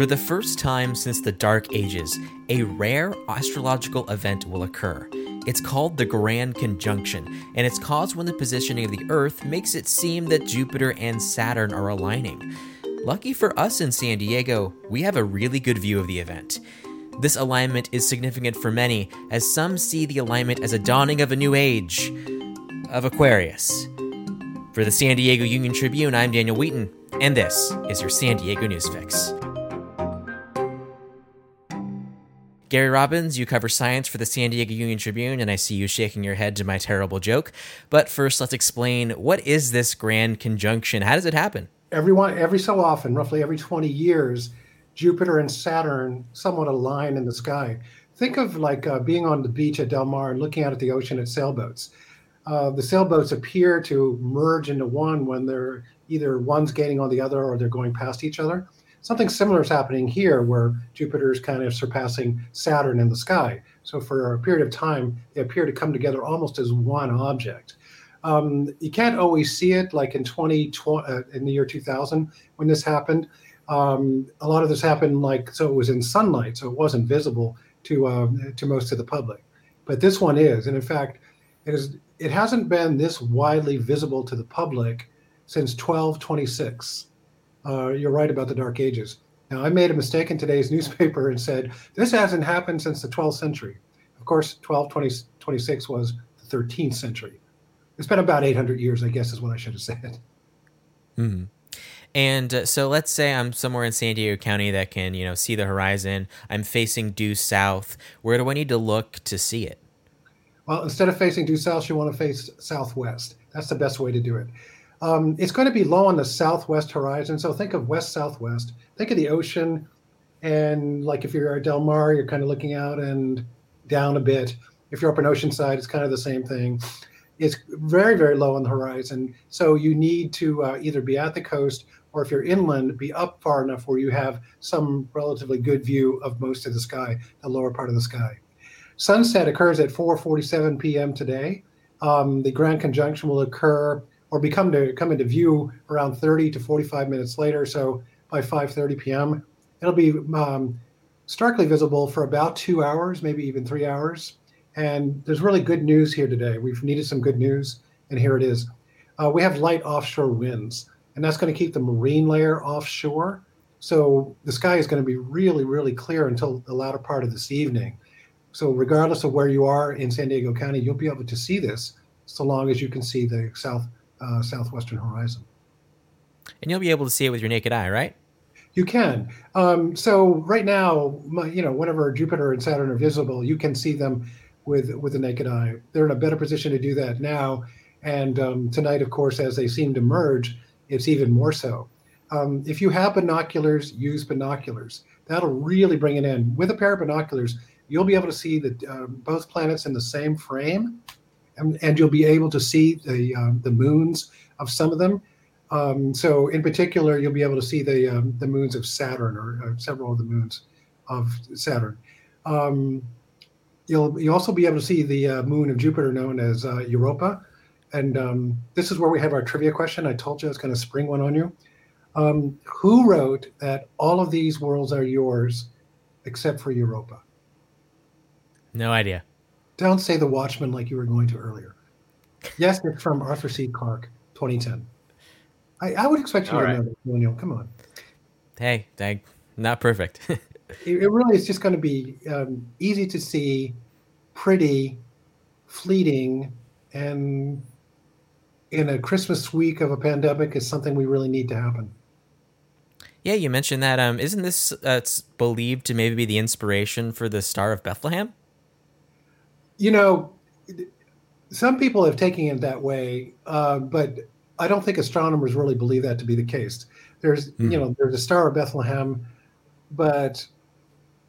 For the first time since the Dark Ages, a rare astrological event will occur. It's called the Grand Conjunction, and it's caused when the positioning of the Earth makes it seem that Jupiter and Saturn are aligning. Lucky for us in San Diego, we have a really good view of the event. This alignment is significant for many, as some see the alignment as a dawning of a new age of Aquarius. For the San Diego Union-Tribune, I'm Daniel Wheaton, and this is your San Diego News Fix. Gary Robbins, you cover science for the San Diego Union-Tribune, and I see you shaking your head to my terrible joke. But first, let's explain, what is this Grand Conjunction? How does it happen? Every so often, roughly every 20 years, Jupiter and Saturn somewhat align in the sky. Think of like being on the beach at Del Mar and looking out at the ocean at sailboats. The sailboats appear to merge into one when they're either one's gaining on the other or they're going past each other. Something similar is happening here where Jupiter is kind of surpassing Saturn in the sky. So for a period of time, they appear to come together almost as one object. You can't always see it, like in the year 2000 when this happened. A lot of this happened so it was in sunlight, so it wasn't visible to most of the public. But this one is, and in fact, it hasn't been this widely visible to the public since 1226. You're right about the Dark Ages. Now, I made a mistake in today's newspaper and said, this hasn't happened since the 12th century. Of course, 1226 was the 13th century. It's been about 800 years, I guess, is what I should have said. Mm-hmm. And so let's say I'm somewhere in San Diego County that can, see the horizon. I'm facing due south. Where do I need to look to see it? Well, instead of facing due south, you want to face southwest. That's the best way to do it. It's going to be low on the southwest horizon. So think of west-southwest. Think of the ocean. And if you're at Del Mar, you're kind of looking out and down a bit. If you're up in Oceanside, it's kind of the same thing. It's very, very low on the horizon. So you need to either be at the coast or, if you're inland, be up far enough where you have some relatively good view of most of the sky, the lower part of the sky. Sunset occurs at 4:47 p.m. today. The Grand Conjunction will occur or come into view around 30 to 45 minutes later. So by 5:30 p.m., it'll be starkly visible for about 2 hours, maybe even 3 hours. And there's really good news here today. We've needed some good news, and here it is. We have light offshore winds, and that's going to keep the marine layer offshore. So the sky is going to be really, really clear until the latter part of this evening. So regardless of where you are in San Diego County, you'll be able to see this so long as you can see the southwestern horizon. And you'll be able to see it with your naked eye, right? You can. So right now, whenever Jupiter and Saturn are visible, you can see them with the naked eye. They're in a better position to do that now. And tonight, of course, as they seem to merge, it's even more so. If you have binoculars, use binoculars. That'll really bring it in. With a pair of binoculars, you'll be able to see both planets in the same frame, and you'll be able to see the moons of some of them. So in particular, you'll be able to see the moons of Saturn, or several of the moons of Saturn. You'll also be able to see the moon of Jupiter, known as Europa. And this is where we have our trivia question. I told you I was going to spring one on you. Who wrote that all of these worlds are yours except for Europa? No idea. Don't say The Watchman like you were going to earlier. Yes, it's from Arthur C. Clarke, 2010. I would expect you to know that, Daniel. Come on. Hey, not perfect. It really is just going to be easy to see, pretty, fleeting, and in a Christmas week of a pandemic is something we really need to happen. Yeah, you mentioned that. Isn't this believed to maybe be the inspiration for the Star of Bethlehem? Some people have taken it that way, but I don't think astronomers really believe that to be the case. There's, there's a Star of Bethlehem. But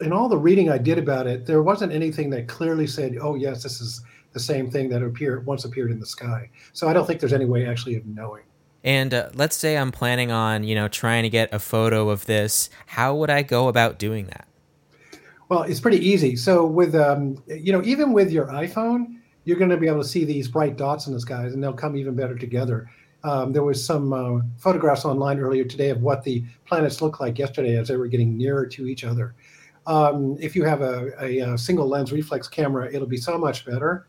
in all the reading I did about it, there wasn't anything that clearly said, oh, yes, this is the same thing that once appeared in the sky. So I don't think there's any way actually of knowing. And let's say I'm planning on, trying to get a photo of this. How would I go about doing that? Well, it's pretty easy. So with, even with your iPhone, you're going to be able to see these bright dots in the skies, and they'll come even better together. There was some photographs online earlier today of what the planets looked like yesterday as they were getting nearer to each other. If you have a single lens reflex camera, it'll be so much better.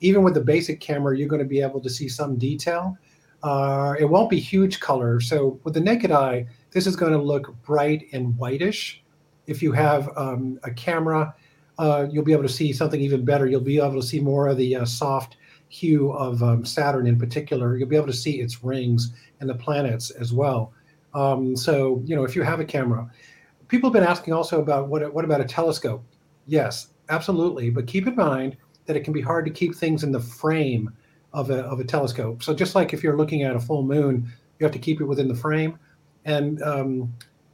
Even with the basic camera, you're going to be able to see some detail. It won't be huge color. So with the naked eye, this is going to look bright and whitish. If you have a camera, you'll be able to see something even better. You'll be able to see more of the soft hue of Saturn in particular. You'll be able to see its rings and the planets as well. So, you know, if you have a camera. People have been asking also about what about a telescope? Yes, absolutely. But keep in mind that it can be hard to keep things in the frame of a telescope. So just like if you're looking at a full moon, you have to keep it within the frame. And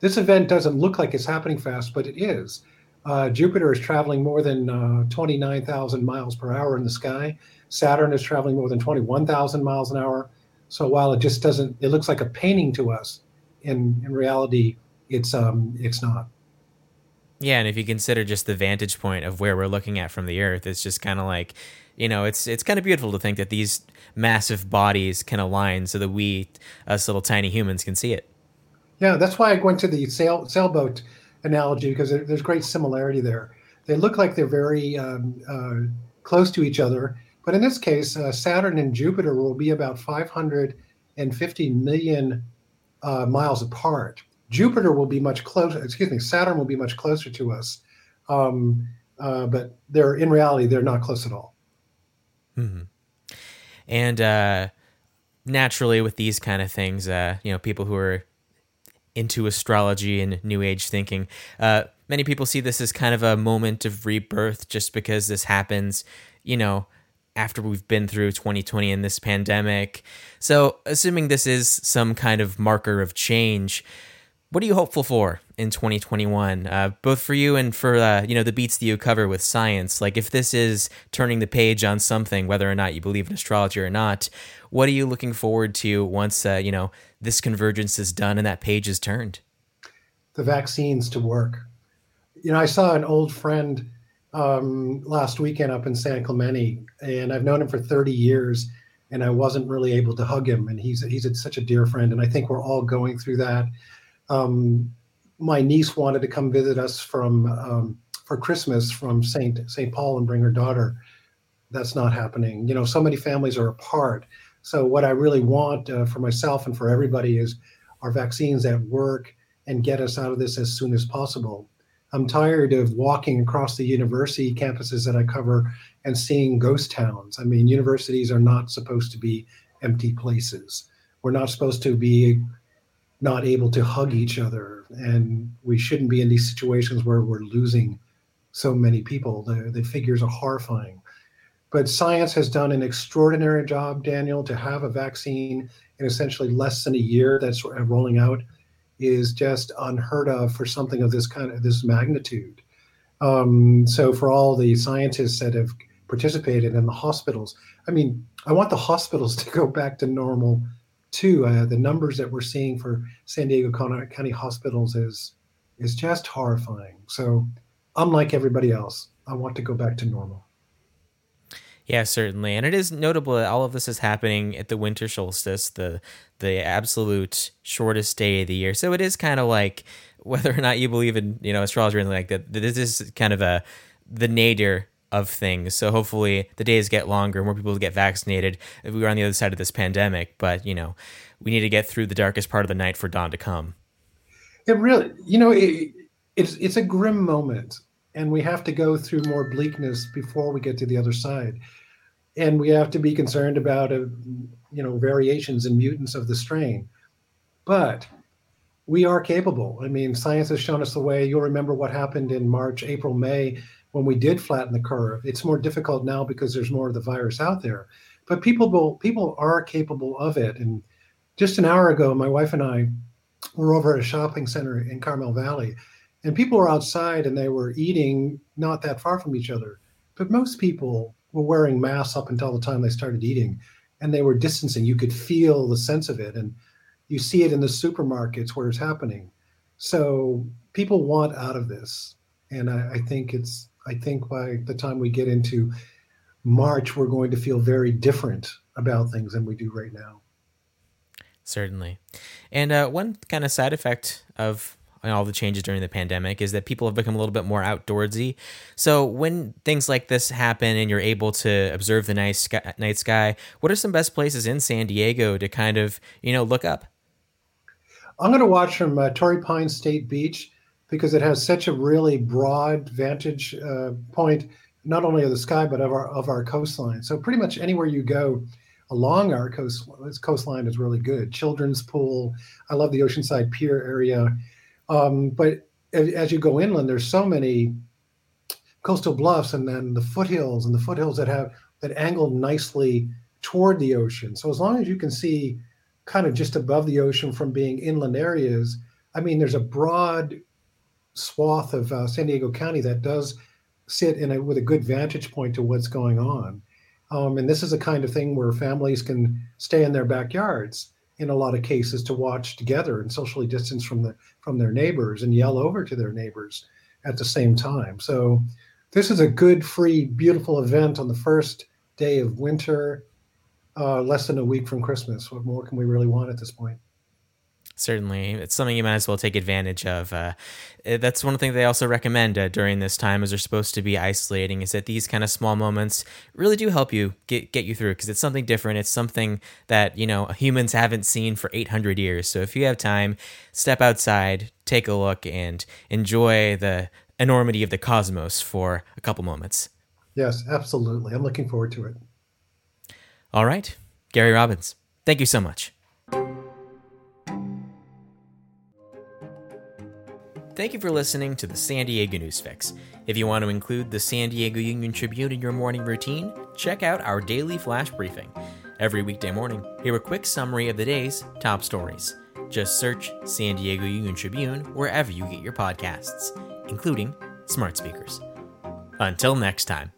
this event doesn't look like it's happening fast, but it is. Jupiter is traveling more than 29,000 miles per hour in the sky. Saturn is traveling more than 21,000 miles an hour. So while it just doesn't, it looks like a painting to us, in reality, it's not. Yeah, and if you consider just the vantage point of where we're looking at from the Earth, it's just kind of like, you know, it's kind of beautiful to think that these massive bodies can align so that we, us little tiny humans, can see it. Yeah, that's why I went to the sailboat analogy, because there's great similarity there. They look like they're very close to each other, but in this case, Saturn and Jupiter will be about 550 million miles apart. Jupiter will be much closer, Saturn will be much closer to us. But in reality, they're not close at all. Mm-hmm. And naturally with these kind of things, people who are into astrology and New Age thinking, many people see this as kind of a moment of rebirth just because this happens, you know, after we've been through 2020 and this pandemic. So assuming this is some kind of marker of change, what are you hopeful for in 2021, both for you and for the beats that you cover with science? Like if this is turning the page on something, whether or not you believe in astrology or not, what are you looking forward to once this convergence is done and that page is turned? The vaccines to work. You know, I saw an old friend last weekend up in San Clemente, and I've known him for 30 years, and I wasn't really able to hug him. And he's such a dear friend, and I think we're all going through that. My niece wanted to come visit us for Christmas from Saint Paul and bring her daughter. That's not happening. You know, so many families are apart. So what I really want for myself and for everybody is our vaccines at work and get us out of this as soon as possible. I'm tired of walking across the university campuses that I cover and seeing ghost towns. I mean, universities are not supposed to be empty places. We're not supposed to be not able to hug each other, and we shouldn't be in these situations where we're losing so many people. The figures are horrifying. But science has done an extraordinary job, Daniel, to have a vaccine in essentially less than a year that's rolling out is just unheard of for something of this magnitude. So for all the scientists that have participated in the hospitals, I mean, I want the hospitals to go back to normal too. The numbers that we're seeing for San Diego County hospitals is just horrifying. So unlike everybody else, I want to go back to normal. Yeah, certainly. And it is notable that all of this is happening at the winter solstice, the absolute shortest day of the year. So it is kind of like, whether or not you believe in, you know, astrology or anything like that, this is kind of the nadir of things. So hopefully the days get longer, more people get vaccinated if we were on the other side of this pandemic. But, you know, we need to get through the darkest part of the night for dawn to come. It really, you know, it's a grim moment. And we have to go through more bleakness before we get to the other side. And we have to be concerned about, variations and mutants of the strain. But we are capable. I mean, science has shown us the way. You'll remember what happened in March, April, May, when we did flatten the curve. It's more difficult now because there's more of the virus out there. But people are capable of it. And just an hour ago, my wife and I were over at a shopping center in Carmel Valley. And people were outside and they were eating not that far from each other. But most people were wearing masks up until the time they started eating. And they were distancing. You could feel the sense of it. And you see it in the supermarkets where it's happening. So people want out of this. And I think by the time we get into March, we're going to feel very different about things than we do right now. Certainly. And one kind of side effect of all the changes during the pandemic is that people have become a little bit more outdoorsy. So when things like this happen and you're able to observe the night sky, what are some best places in San Diego to kind of, look up? I'm going to watch from Torrey Pines State Beach because it has such a really broad vantage point, not only of the sky, but of our coastline. So pretty much anywhere you go along our coastline is really good. Children's pool. I love the Oceanside Pier area. But as you go inland, there's so many coastal bluffs and then the foothills that angle nicely toward the ocean. So as long as you can see kind of just above the ocean from being inland areas, there's a broad swath of San Diego County that does sit with a good vantage point to what's going on. And this is a kind of thing where families can stay in their backyards in a lot of cases to watch together and socially distance from their neighbors and yell over to their neighbors at the same time. So this is a good, free, beautiful event on the first day of winter, less than a week from Christmas. What more can we really want at this point? Certainly. It's something you might as well take advantage of. That's one thing they also recommend during this time as they're supposed to be isolating, is that these kind of small moments really do help you get you through, because it's something different. It's something that, humans haven't seen for 800 years. So if you have time, step outside, take a look, and enjoy the enormity of the cosmos for a couple moments. Yes, absolutely. I'm looking forward to it. All right. Gary Robbins, thank you so much. Thank you for listening to the San Diego Newsfix. If you want to include the San Diego Union-Tribune in your morning routine, check out our daily flash briefing. Every weekday morning, hear a quick summary of the day's top stories. Just search San Diego Union-Tribune wherever you get your podcasts, including smart speakers. Until next time.